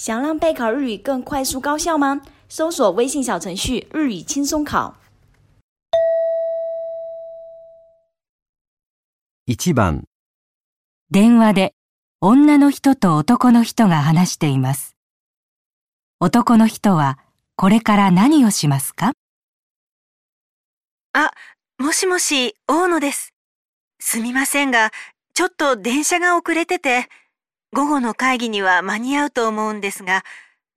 想让备考日语更快速高效吗？搜索微信小程序“日语轻松考”。1番、電話で女の人と男の人が話しています。男の人はこれから何をしますか？あ、もしもし、大野です。すみませんが、ちょっと電車が遅れてて、午後の会議には間に合うと思うんですが、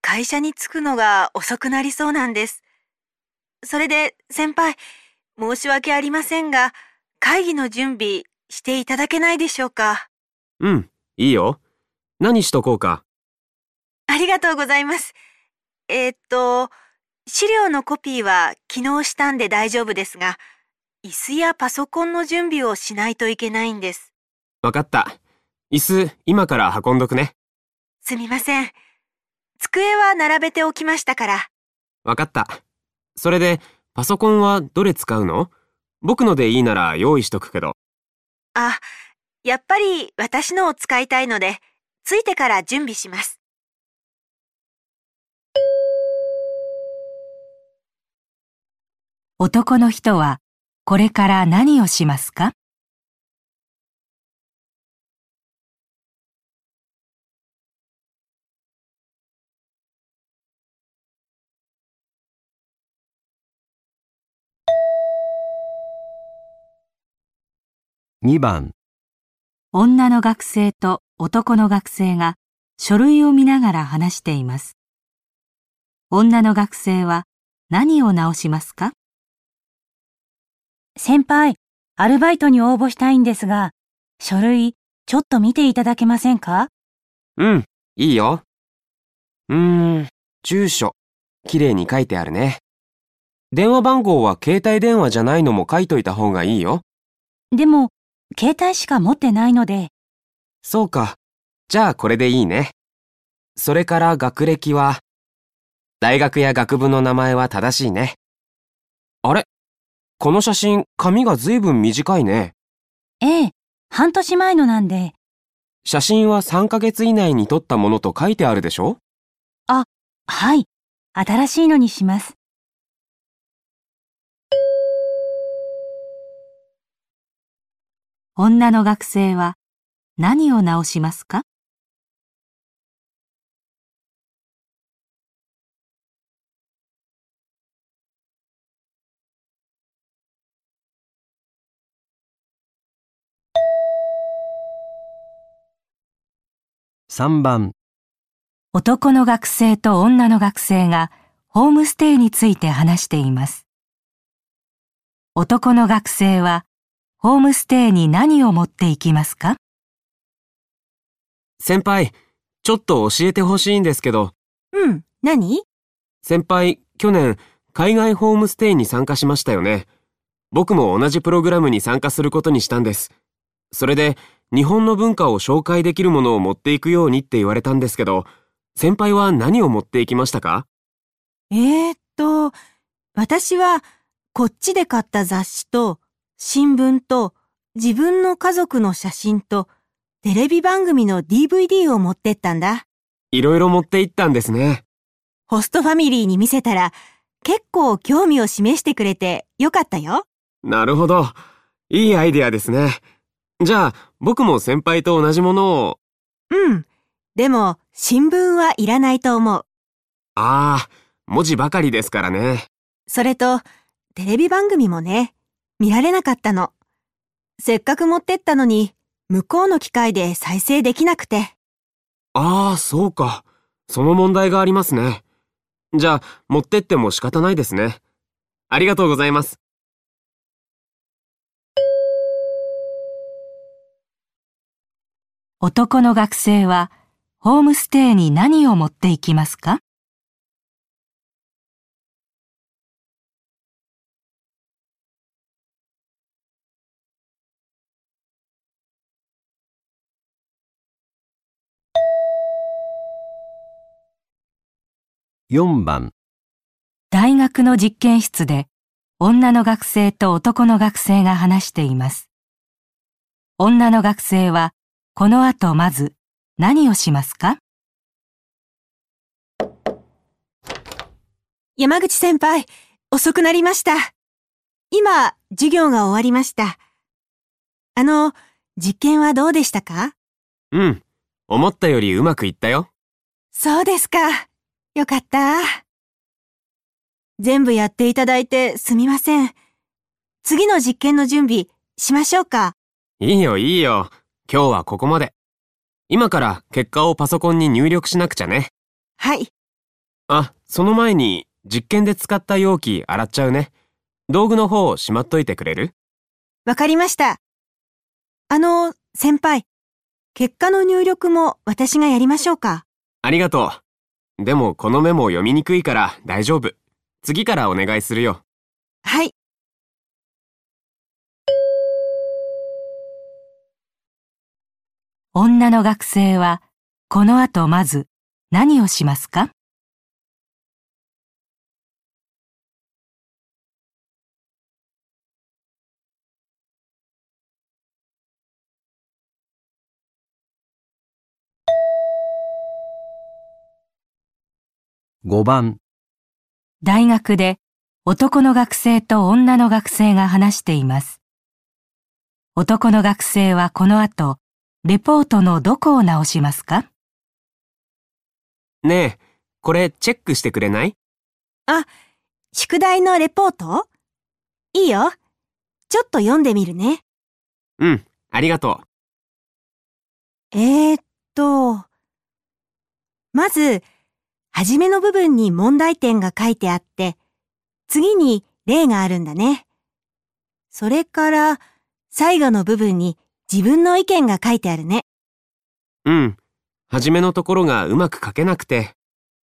会社に着くのが遅くなりそうなんです。それで先輩、申し訳ありませんが、会議の準備していただけないでしょうか？うん、いいよ。何しとこうか。ありがとうございます。資料のコピーは昨日したんで大丈夫ですが、椅子やパソコンの準備をしないといけないんです。わかった。椅子、今から運んどくね。すみません。机は並べておきましたから。わかった。それで、パソコンはどれ使うの？僕のでいいなら用意しとくけど。あ、やっぱり私のを使いたいので、着いてから準備します。男の人はこれから何をしますか？2番、女の学生と男の学生が書類を見ながら話しています。女の学生は何を直しますか？先輩、アルバイトに応募したいんですが、書類、ちょっと見ていただけませんか？うん、いいよ。住所、きれいに書いてあるね。電話番号は携帯電話じゃないのも書いといた方がいいよ。でも、携帯しか持ってないので。そうか。じゃあこれでいいね。それから学歴は、大学や学部の名前は正しいね。あれ？この写真、髪がずいぶん短いね。ええ、半年前のなんで。写真は3ヶ月以内に撮ったものと書いてあるでしょ？あ、はい。新しいのにします。女の学生は何を直しますか？3番、男の学生と女の学生がホームステイについて話しています。男の学生はホームステイに何を持っていきますか？先輩、ちょっと教えてほしいんですけど。うん、何？先輩、去年海外ホームステイに参加しましたよね。僕も同じプログラムに参加することにしたんです。それで、日本の文化を紹介できるものを持っていくようにって言われたんですけど、先輩は何を持っていきましたか？私はこっちで買った雑誌と新聞と自分の家族の写真とテレビ番組の DVD を持ってったんだ。いろいろ持っていったんですね。ホストファミリーに見せたら結構興味を示してくれてよかったよ。なるほど。いいアイデアですね。じゃあ、僕も先輩と同じものを。うん。でも、新聞はいらないと思う。ああ、文字ばかりですからね。それと、テレビ番組もね、見られなかったの。せっかく持ってったのに、向こうの機械で再生できなくて。ああ、そうか。その問題がありますね。じゃあ、持ってっても仕方ないですね。ありがとうございます。男の学生はホームステイに何を持っていきますか？4番、大学の実験室で女の学生と男の学生が話しています。女の学生はこの後まず何をしますか？山口先輩、遅くなりました。今、授業が終わりました。実験はどうでしたか？うん、思ったよりうまくいったよ。そうですか。よかった。全部やっていただいてすみません。次の実験の準備しましょうか。いいよいいよ。今日はここまで。今から結果をパソコンに入力しなくちゃね。はい。あ、その前に実験で使った容器洗っちゃうね。道具の方しまっといてくれる？わかりました。先輩、結果の入力も私がやりましょうか。ありがとう。でもこのメモ読みにくいから大丈夫。次からお願いするよ。はい。女の学生はこの後まず何をしますか？5番。大学で男の学生と女の学生が話しています。男の学生はこの後、レポートのどこを直しますか？ねえ、これチェックしてくれない？あ、宿題のレポート？いいよ。ちょっと読んでみるね。うん、ありがとう。まず、はじめの部分に問題点が書いてあって、次に例があるんだね。それから、最後の部分に自分の意見が書いてあるね。うん。はじめのところがうまく書けなくて。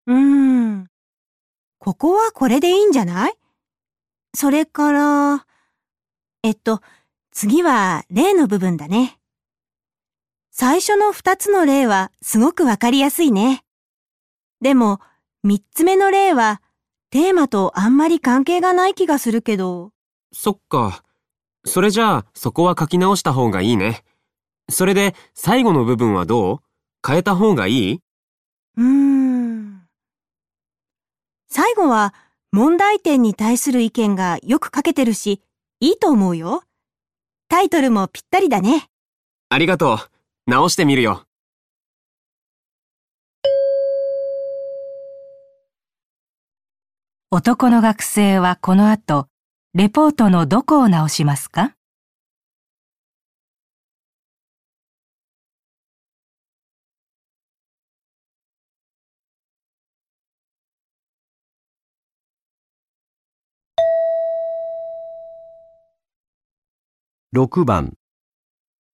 ここはこれでいいんじゃない？それから、次は例の部分だね。最初の2つの例はすごくわかりやすいね。でも、3つ目の例は、テーマとあんまり関係がない気がするけど。そっか。それじゃあ、そこは書き直した方がいいね。それで、最後の部分はどう？変えた方がいい？最後は、問題点に対する意見がよく書けてるし、いいと思うよ。タイトルもぴったりだね。ありがとう。直してみるよ。男の学生はこの後、レポートのどこを直しますか？6番。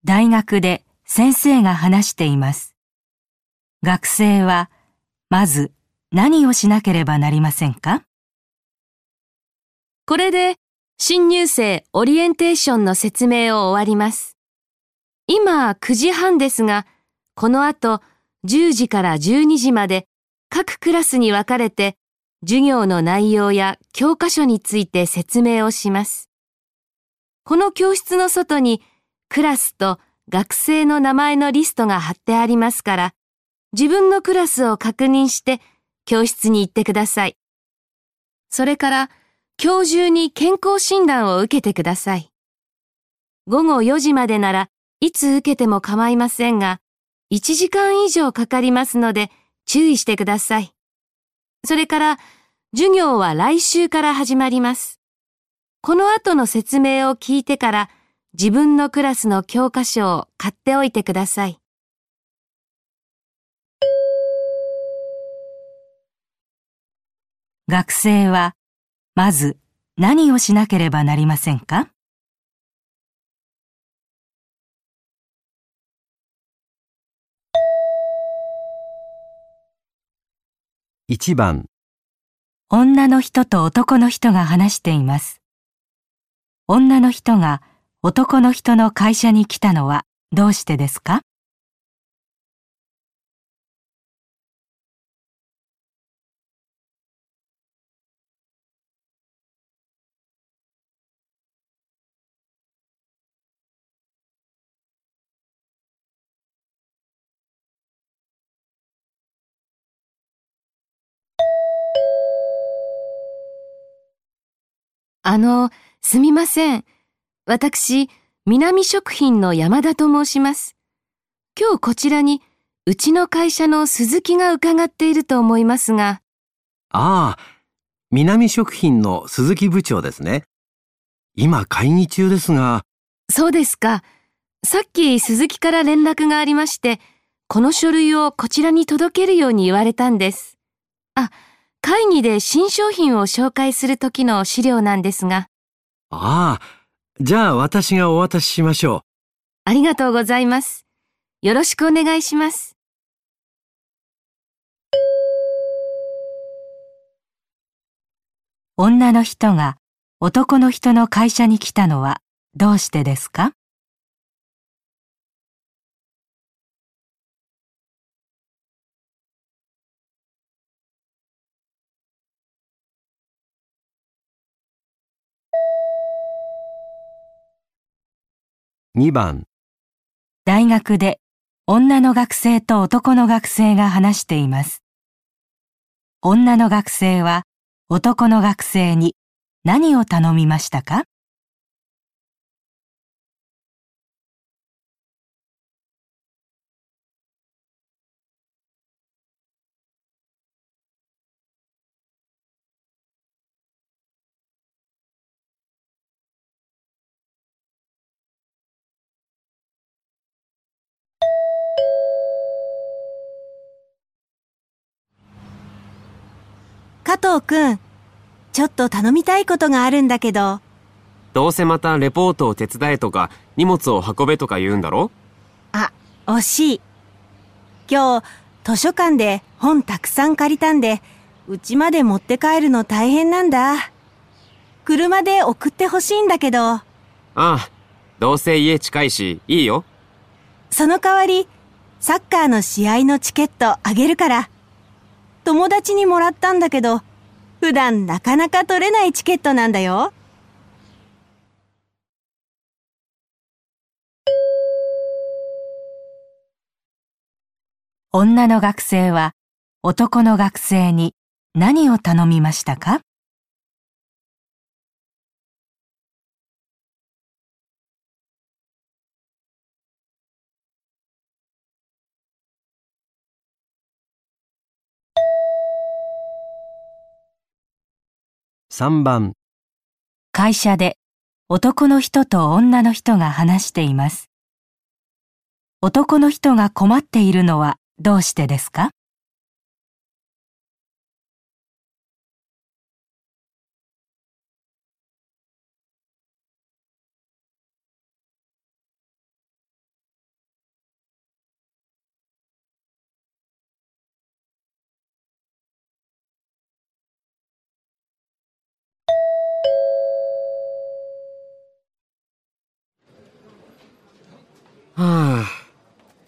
大学で先生が話しています。学生はまず何をしなければなりませんか？これで新入生オリエンテーションの説明を終わります。今9時半ですが、この後10時から12時まで各クラスに分かれて授業の内容や教科書について説明をします。この教室の外にクラスと学生の名前のリストが貼ってありますから、自分のクラスを確認して教室に行ってください。それから、今日中に健康診断を受けてください。午後4時までならいつ受けても構いませんが、1時間以上かかりますので注意してください。それから、授業は来週から始まります。この後の説明を聞いてから、自分のクラスの教科書を買っておいてください。学生は、まず何をしなければなりませんか？1番。女の人と男の人が話しています。女の人が男の人の会社に来たのはどうしてですか？すみません。私、南食品の山田と申します。今日こちらに、うちの会社の鈴木が伺っていると思いますが。ああ、南食品の鈴木部長ですね。今会議中ですが。そうですか。さっき鈴木から連絡がありまして、この書類をこちらに届けるように言われたんです。あ、会議で新商品を紹介する時の資料なんですが。ああ、じゃあ私がお渡ししましょう。ありがとうございます。よろしくお願いします。女の人が男の人の会社に来たのはどうしてですか？2番、大学で女の学生と男の学生が話しています。女の学生は男の学生に何を頼みましたか？加藤くん、ちょっと頼みたいことがあるんだけど。どうせまたレポートを手伝えとか荷物を運べとか言うんだろ？あ、惜しい。今日図書館で本たくさん借りたんで、うちまで持って帰るの大変なんだ。車で送ってほしいんだけど。ああ、どうせ家近いしいいよ。その代わりサッカーの試合のチケットあげるから。友達にもらったんだけど、普段なかなか取れないチケットなんだよ。女の学生は男の学生に何を頼みましたか？3番、会社で男の人と女の人が話しています。男の人が困っているのはどうしてですか？はあ、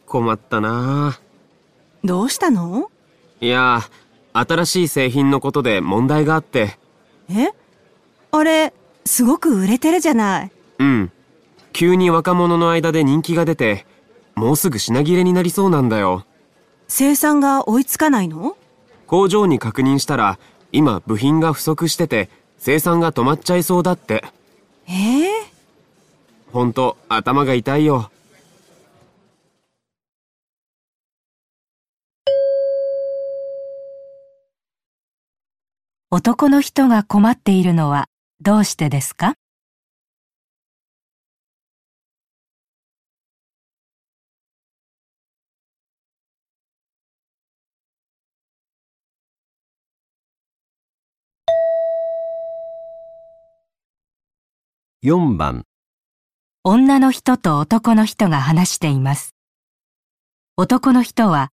困ったな。どうしたの？いや、新しい製品のことで問題があって。え？あれ、すごく売れてるじゃない。うん。急に若者の間で人気が出て、もうすぐ品切れになりそうなんだよ。生産が追いつかないの？工場に確認したら、今部品が不足してて、生産が止まっちゃいそうだって。ほんと、頭が痛いよ。男の人が困っているのはどうしてですか？4番、女の人と男の人が話しています。男の人は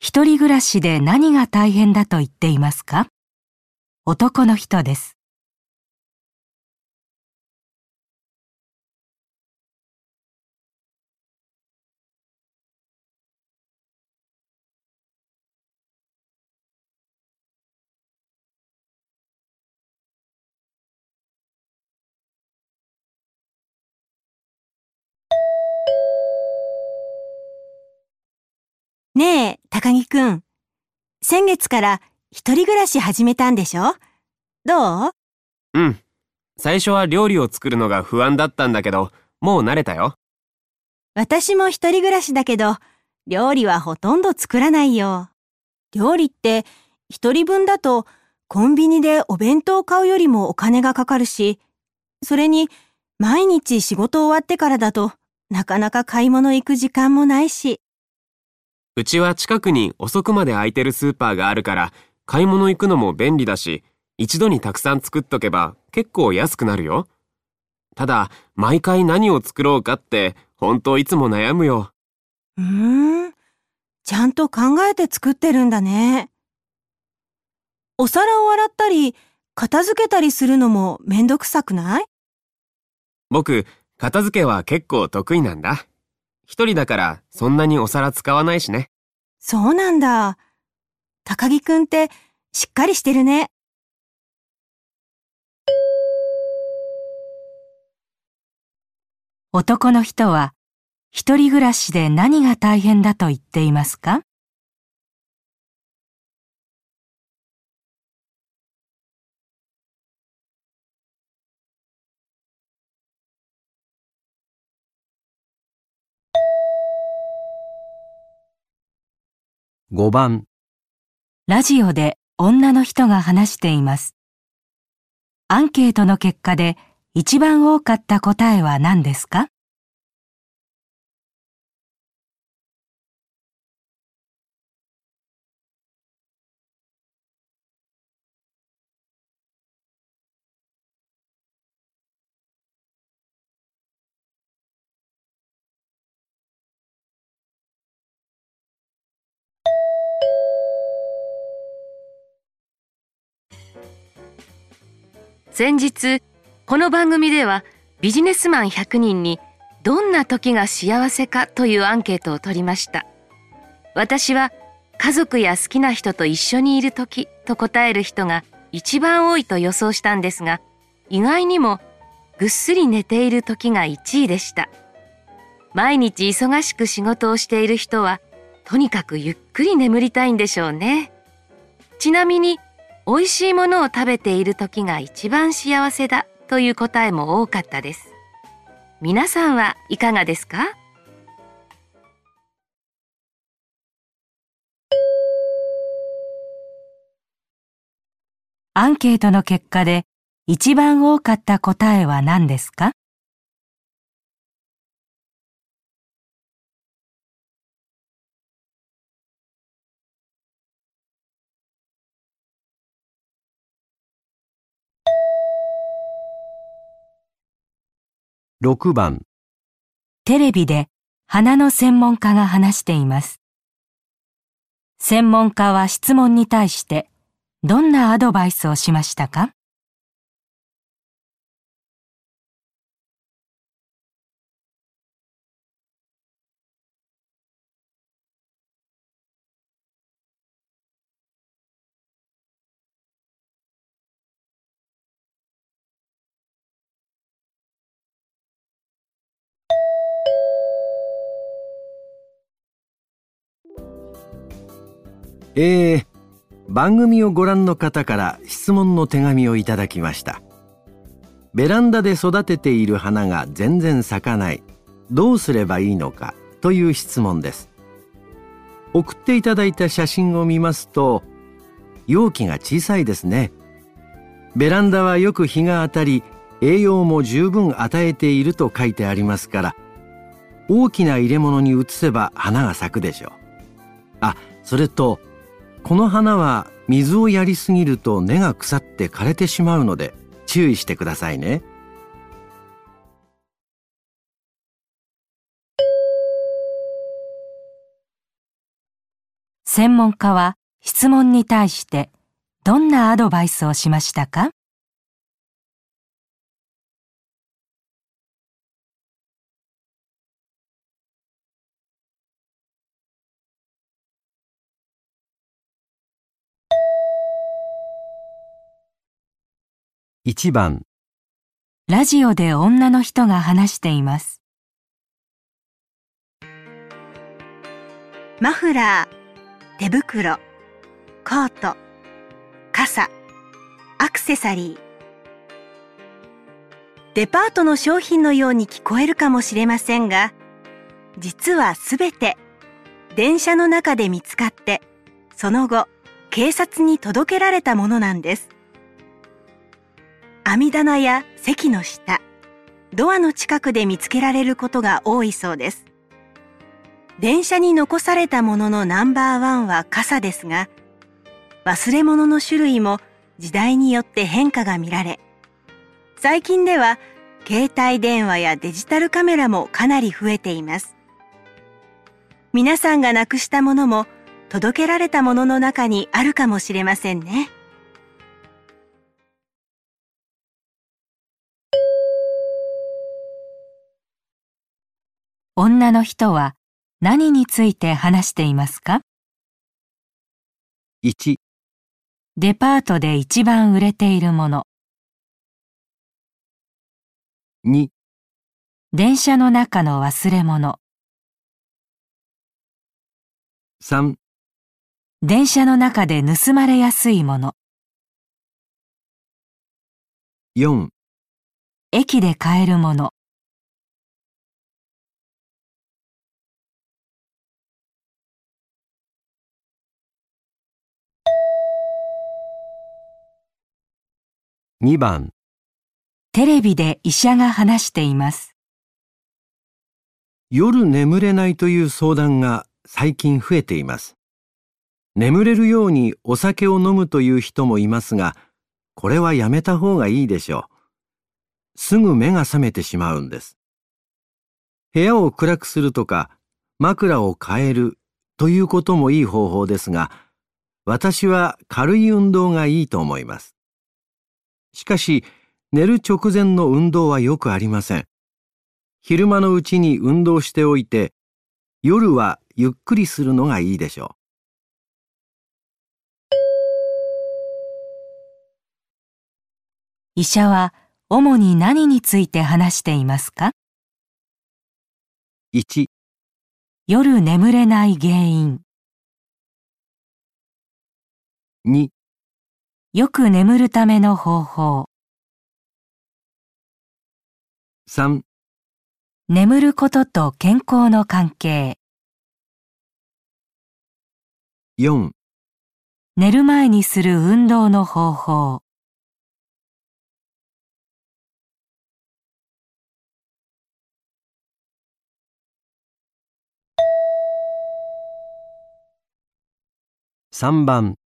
一人暮らしで何が大変だと言っていますか？男の人です。ねえ、高木くん。先月から一人暮らし始めたんでしょ？どう？うん。最初は料理を作るのが不安だったんだけど、もう慣れたよ。私も一人暮らしだけど、料理はほとんど作らないよ。料理って一人分だとコンビニでお弁当を買うよりもお金がかかるし、それに毎日仕事終わってからだとなかなか買い物行く時間もないし。うちは近くに遅くまで空いてるスーパーがあるから買い物行くのも便利だし、一度にたくさん作っとけば結構安くなるよ。ただ毎回何を作ろうかって本当いつも悩むよ。ちゃんと考えて作ってるんだね。お皿を洗ったり片付けたりするのもめんどくさくない？僕、片付けは結構得意なんだ。一人だからそんなにお皿使わないしね。そうなんだ。高木くんってしっかりしてるね。男の人は一人暮らしで何が大変だと言っていますか？5番、ラジオで女の人が話しています。アンケートの結果で一番多かった答えは何ですか？先日、この番組ではビジネスマン100人にどんな時が幸せかというアンケートを取りました。私は家族や好きな人と一緒にいる時と答える人が一番多いと予想したんですが、意外にもぐっすり寝ている時が1位でした。毎日忙しく仕事をしている人はとにかくゆっくり眠りたいんでしょうね。ちなみに、美味しいものを食べている時が一番幸せだという答えも多かったです。皆さんはいかがですか？アンケートの結果で一番多かった答えは何ですか？6番、テレビで花の専門家が話しています。専門家は質問に対してどんなアドバイスをしましたか？番組をご覧の方から質問の手紙をいただきました。ベランダで育てている花が全然咲かない。どうすればいいのかという質問です。送っていただいた写真を見ますと、容器が小さいですね。ベランダはよく日が当たり、栄養も十分与えていると書いてありますから、大きな入れ物に移せば花が咲くでしょう。あ、それと、この花は水をやりすぎると根が腐って枯れてしまうので注意してくださいね。専門家は質問に対してどんなアドバイスをしましたか？1番、ラジオで女の人が話しています。マフラー、手袋、コート、傘、アクセサリー。デパートの商品のように聞こえるかもしれませんが、実はすべて電車の中で見つかって、その後警察に届けられたものなんです。網棚や席の下、ドアの近くで見つけられることが多いそうです。電車に残されたもののナンバー1は傘ですが、忘れ物の種類も時代によって変化が見られ、最近では携帯電話やデジタルカメラもかなり増えています。皆さんがなくしたものも届けられたものの中にあるかもしれませんね。女の人は何について話していますか？ 1. デパートで一番売れているもの。 2. 電車の中の忘れ物。 3. 電車の中で盗まれやすいもの。 4. 駅で買えるもの。2番、テレビで医者が話しています。夜眠れないという相談が最近増えています。眠れるようにお酒を飲むという人もいますが、これはやめた方がいいでしょう。すぐ目が覚めてしまうんです。部屋を暗くするとか、枕を変えるということもいい方法ですが、私は軽い運動がいいと思います。しかし、寝る直前の運動はよくありません。昼間のうちに運動しておいて、夜はゆっくりするのがいいでしょう。医者は主に何について話していますか？ 1. 夜眠れない原因。 2.よく眠るための方法。 3. 眠ることと健康の関係。 4. 寝る前にする運動の方法。3番、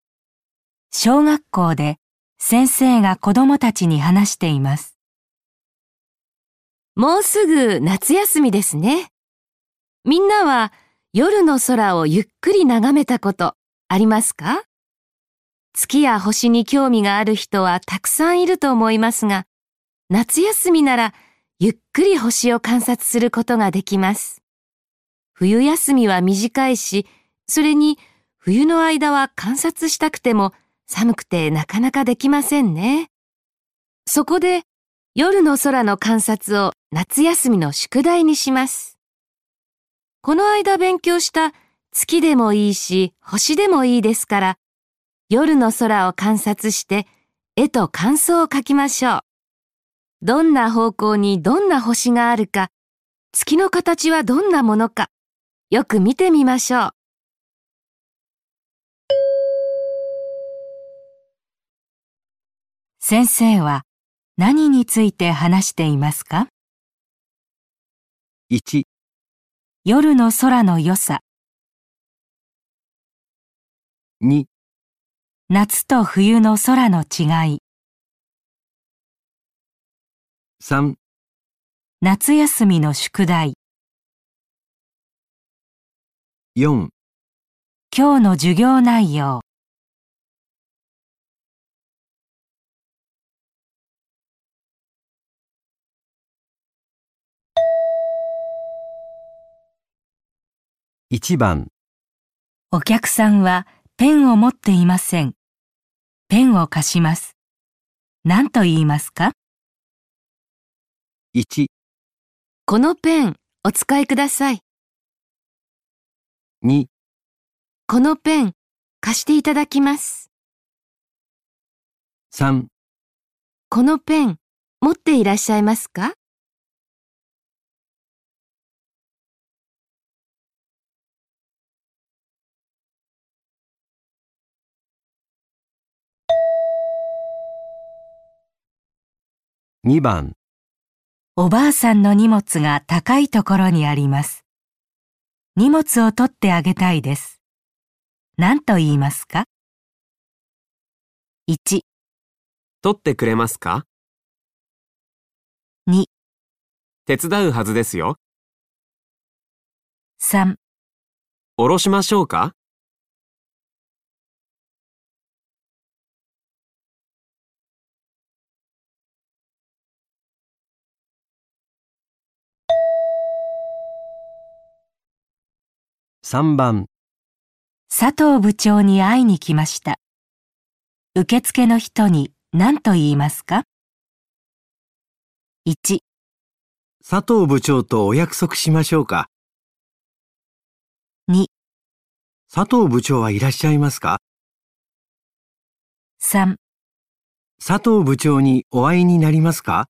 小学校で先生が子供たちに話しています。もうすぐ夏休みですね。みんなは夜の空をゆっくり眺めたことありますか？月や星に興味がある人はたくさんいると思いますが、夏休みならゆっくり星を観察することができます。冬休みは短いし、それに冬の間は観察したくても、寒くてなかなかできませんね。そこで夜の空の観察を夏休みの宿題にします。この間勉強した月でもいいし星でもいいですから、夜の空を観察して絵と感想を書きましょう。どんな方向にどんな星があるか、月の形はどんなものか、よく見てみましょう。先生は何について話していますか？ 1. 夜の空の良さ。 2. 夏と冬の空の違い。 3. 夏休みの宿題。 4. 今日の授業内容。1番、お客さんはペンを持っていません。ペンを貸します。何と言いますか？ 1. このペンお使いください。 2. このペン貸していただきます。 3. このペン持っていらっしゃいますか？2番、おばあさんの荷物が高いところにあります。荷物を取ってあげたいです。何と言いますか？ 1、取ってくれますか？ 2、手伝うはずですよ。 3、おろしましょうか？3番、佐藤部長に会いに来ました。受付の人に何と言いますか？ 1、佐藤部長とお約束しましょうか。 2、佐藤部長はいらっしゃいますか？ 3、佐藤部長にお会いになりますか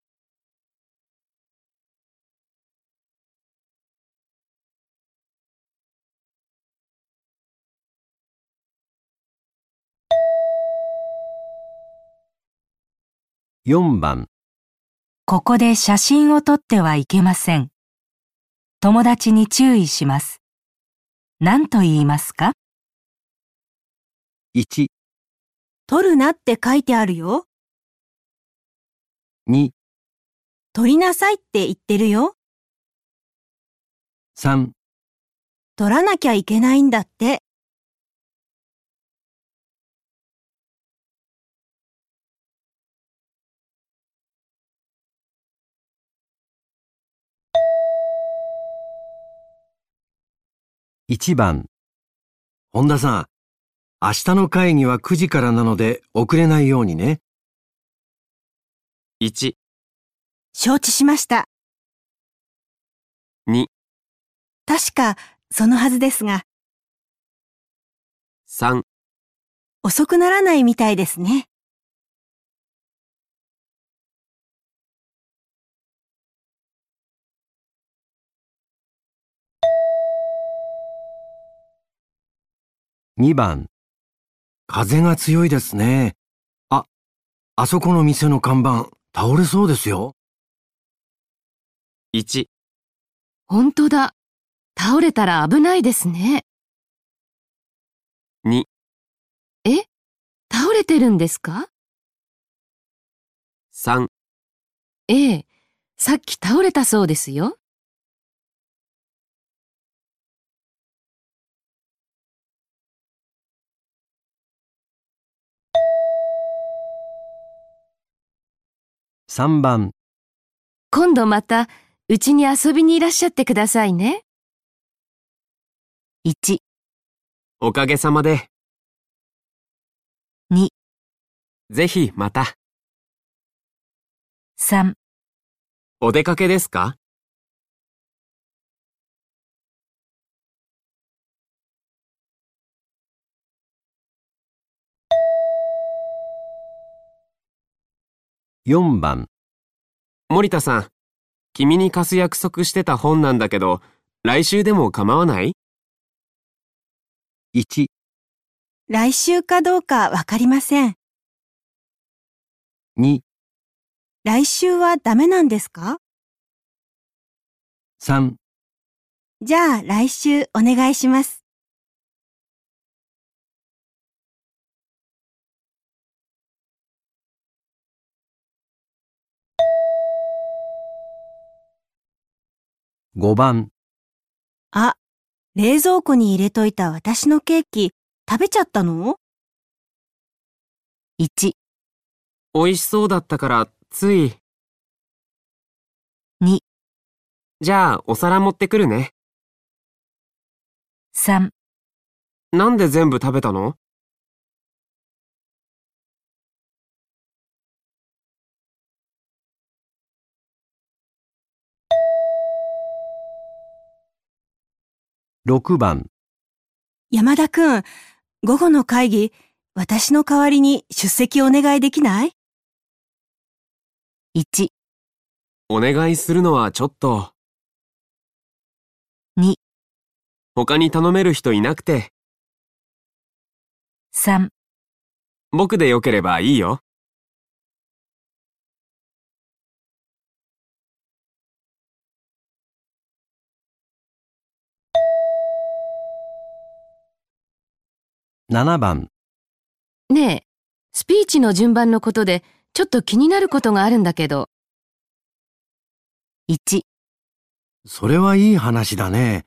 ？4番、ここで写真を撮ってはいけません。友達に注意します。何と言いますか？ 1、撮るなって書いてあるよ。 2、撮りなさいって言ってるよ。 3、撮らなきゃいけないんだって。1番、本田さん、明日の会議は9時からなので遅れないようにね。1、承知しました。2、確かそのはずですが。3、遅くならないみたいですね。2番、風が強いですね。あそこの店の看板、倒れそうですよ。 1、本当だ。倒れたら危ないですね。 2、倒れてるんですか？ 3、さっき倒れたそうですよ。3番、今度またうちに遊びにいらっしゃってくださいね。 1、おかげさまで。 2、ぜひまた。 3、お出かけですか？4番、森田さん、君に貸す約束してた本なんだけど、来週でも構わない？ 1、来週かどうかわかりません。 2、来週はダメなんですか？ 3、じゃあ来週お願いします。5番、冷蔵庫に入れといた私のケーキ、食べちゃったの？ 1、美味しそうだったからつい。 2、じゃあお皿持ってくるね。 3、なんで全部食べたの？6番、山田くん、午後の会議、私の代わりに出席お願いできない？ 1、お願いするのはちょっと。2、他に頼める人いなくて。3、僕でよければいいよ。7番。ねえ、スピーチの順番のことでちょっと気になることがあるんだけど。1、それはいい話だね。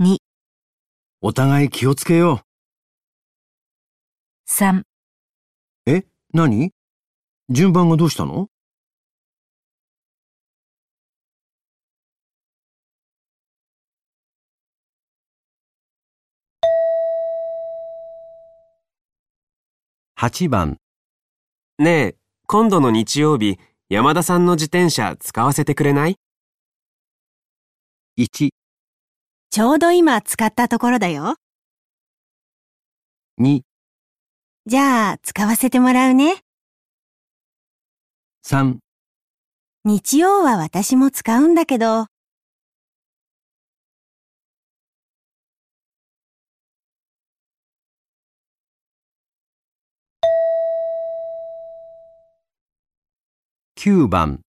2、お互い気をつけよう。3、え、何？順番がどうしたの？8番。ねえ、今度の日曜日、山田さんの自転車使わせてくれない？ 1、 ちょうど今使ったところだよ。 2、 じゃあ使わせてもらうね。 3、 日曜は私も使うんだけど。9番。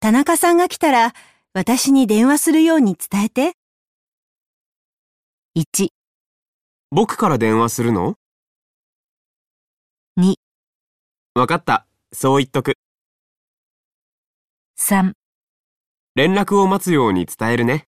田中さんが来たら私に電話するように伝えて。1、僕から電話するの？ 2、わかった、そう言っとく。3、連絡を待つように伝えるね。